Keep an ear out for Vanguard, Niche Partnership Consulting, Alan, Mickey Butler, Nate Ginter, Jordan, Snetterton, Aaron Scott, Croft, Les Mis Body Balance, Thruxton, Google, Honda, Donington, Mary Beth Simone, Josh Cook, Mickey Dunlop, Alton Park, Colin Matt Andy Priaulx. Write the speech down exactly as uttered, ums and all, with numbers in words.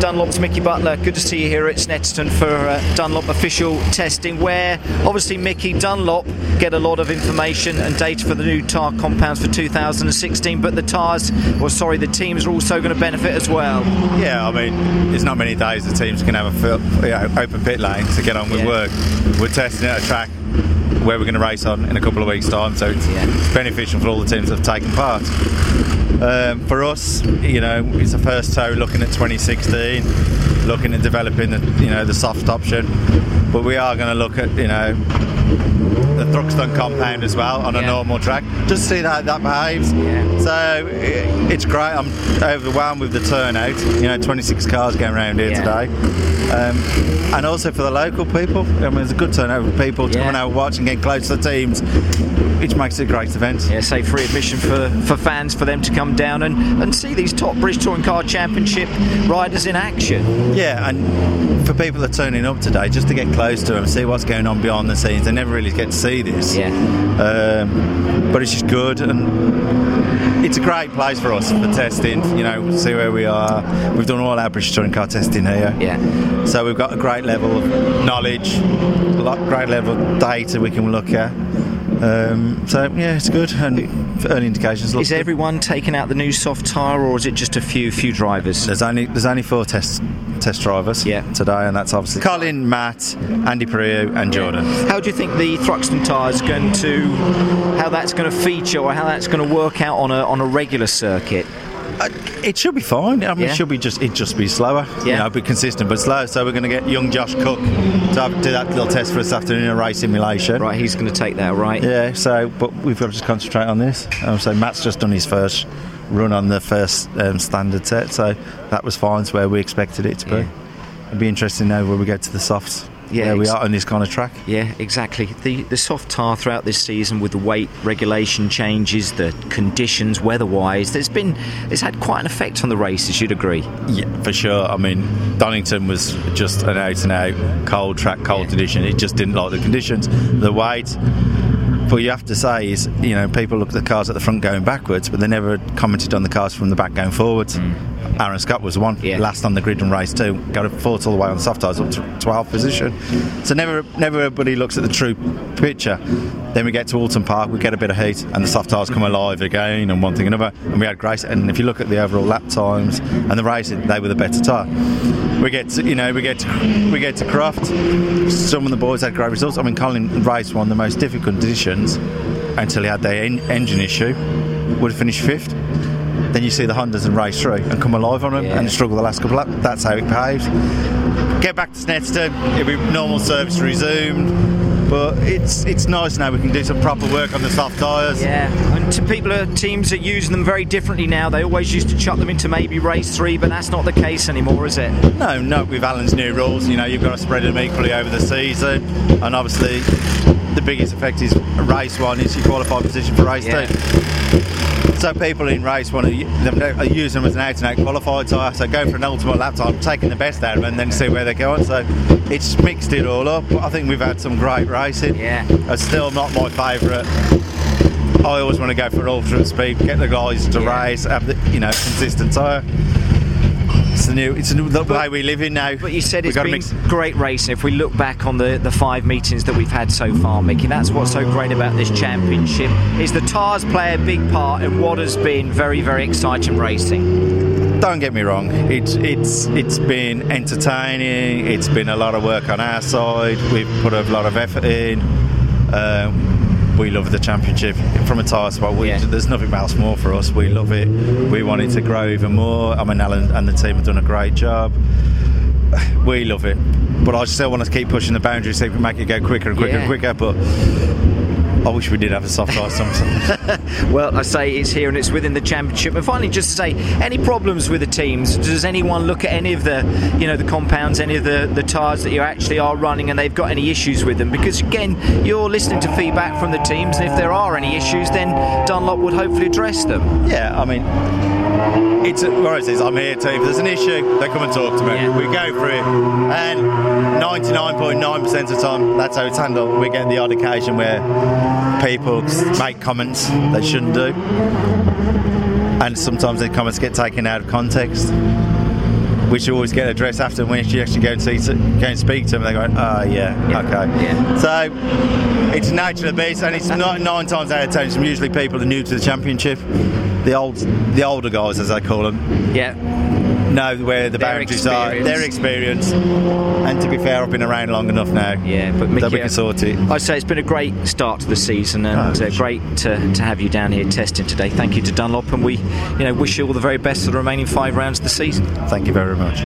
Dunlop's Mickey Butler, good to see you here at Snetterton for uh, Dunlop official testing, where obviously Mickey Dunlop get a lot of information and data for the new tyre compounds for two thousand sixteen, but the tyres, well sorry, the teams are also going to benefit as well. Yeah, I mean, there's not many days the teams can have a fill, you know, open pit lane to get on with yeah. work. We're testing at a track where we're going to race on in a couple of weeks' time, so it's, yeah. it's beneficial for all the teams that have taken part. Um, for us, you know, it's the first toe looking at twenty sixteen, looking at developing the, you know, the soft option, but we are going to look at, you know, the Thruxton compound as well on yeah. a normal track, just to see how that behaves. Yeah. So it, it's great. I'm overwhelmed with the turnout. You know, twenty-six cars going around here yeah. today, um, and also for the local people. I mean, it's a good turnout of people yeah. coming out, watching, getting close to the teams, which makes it a great event. Yeah, say free admission for, for fans, for them to come down and, and see these top British Touring Car Championship riders in action. Yeah, and for people that are turning up today, just to get close to them, see what's going on behind the scenes. They never really get to see this. Yeah. Um, but it's just good, and it's a great place for us for testing, you know, see where we are. We've done all our British Touring Car testing here. Yeah. So we've got a great level of knowledge, a lot, great level of data we can look at. Um, so yeah, it's good, and early indications. Is everyone taking out the new soft tyre, or is it just a few few drivers? There's only there's only four test test drivers yeah. today, and that's obviously Colin, Matt, Andy Priaulx, and Jordan. Yeah. How do you think the Thruxton tyre is going to, how that's going to feature, or how that's going to work out on a on a regular circuit? Uh, it should be fine. I mean, yeah. it should be just it just be slower. Yeah, you know, be consistent but slow. So we're going to get young Josh Cook to have, do that little test for us afternoon in a race simulation. Right, he's going to take that, right? Yeah. So, but we've got to just concentrate on this. Um, so Matt's just done his first run on the first um, standard set, so that was fine. It's where we expected it to be. Yeah. It'd be interesting now when we get to the softs. Yeah, there we are on this kind of track. Yeah, exactly. The the soft tyre throughout this season, with the weight regulation changes, the conditions weather-wise, there's been it's had quite an effect on the races. You'd agree? Yeah, for sure. I mean, Donington was just an out-and-out cold track, cold yeah. condition. It just didn't like the conditions, the weight. But you have to say is, you know, people look at the cars at the front going backwards, but they never commented on the cars from the back going forwards. Mm. Aaron Scott was the one, yeah. last on the grid in race two, got a fourth all the way on soft tyres, up to twelfth position. So never, never everybody looks at the true picture. Then we get to Alton Park, we get a bit of heat, and the soft tyres come alive again, and one thing and another. And we had grace, and if you look at the overall lap times and the racing, they were the better tyre. We get, to, you know, we get, to, we get to Croft. Some of the boys had great results. I mean, Colin raced one of the most difficult conditions until he had the en- engine issue, would have finished fifth. Then you see the Hondas and race through and come alive on them yeah. and struggle the last couple of laps. That's how it behaves. Get back to Snetterton, it'll be normal service resumed. But it's it's nice now we can do some proper work on the soft tyres. Yeah, and to people, teams are using them very differently now. They always used to chuck them into maybe race three, but that's not the case anymore, is it? No, not with Alan's new rules. You know, you've got to spread them equally over the season, and obviously the biggest effect is race one is you qualify position for race yeah. two. So people in race one are using them as an out-and-out qualified tyre, so going for an ultimate lap time, taking the best out of them and then see where they go on. So it's mixed it all up. I think we've had some great racing. Yeah. It's still not my favourite. I always want to go for ultimate speed, get the guys to yeah. race, have the, you know, consistent tyre. It's the new, it's the but, way we live in now. But you said it's been mix- great racing. If we look back on the, the five meetings that we've had so far, Mickey, that's what's so great about this championship, is the tyres play a big part in what has been very, very exciting racing. Don't get me wrong. It's it's it's been entertaining. It's been a lot of work on our side. We've put a lot of effort in. Um, We love the championship from a tyre spot. We, yeah. There's nothing else more for us. We love it. We want it to grow even more. I mean, Alan and the team have done a great job. We love it. But I still want to keep pushing the boundaries so we can make it go quicker and quicker yeah. and quicker. But I wish we did have a soft tyre sometimes. Well, I say it's here and it's within the championship. And finally, just to say, any problems with the teams? Does anyone look at any of the, you know, the compounds, any of the, the tyres that you actually are running, and they've got any issues with them? Because again, you're listening to feedback from the teams, and if there are any issues, then Dunlop would hopefully address them. Yeah, I mean, it's whereas is I'm here too. If there's an issue, they come and talk to me. Yeah. We go for it, and ninety-nine point nine percent of the time, that's how it's handled. We get the odd occasion where people make comments they shouldn't do, and sometimes the comments get taken out of context. which you always get addressed after when you actually go and see, go and speak to them. They're going, oh yeah, yeah. okay. Yeah. So it's nature of the beast, and it's not nine times out of ten. It's usually people that are new to the championship, the old, the older guys as I call them. Yeah. Know where the their boundaries experience. are, their experience, and to be fair, I've been around long enough now. Yeah, but Mickey, that we can sort it. I'd say it's been a great start to the season, and oh, uh, great to, to have you down here testing today. Thank you to Dunlop, and we, you know, wish you all the very best for the remaining five rounds of the season. Thank you very much.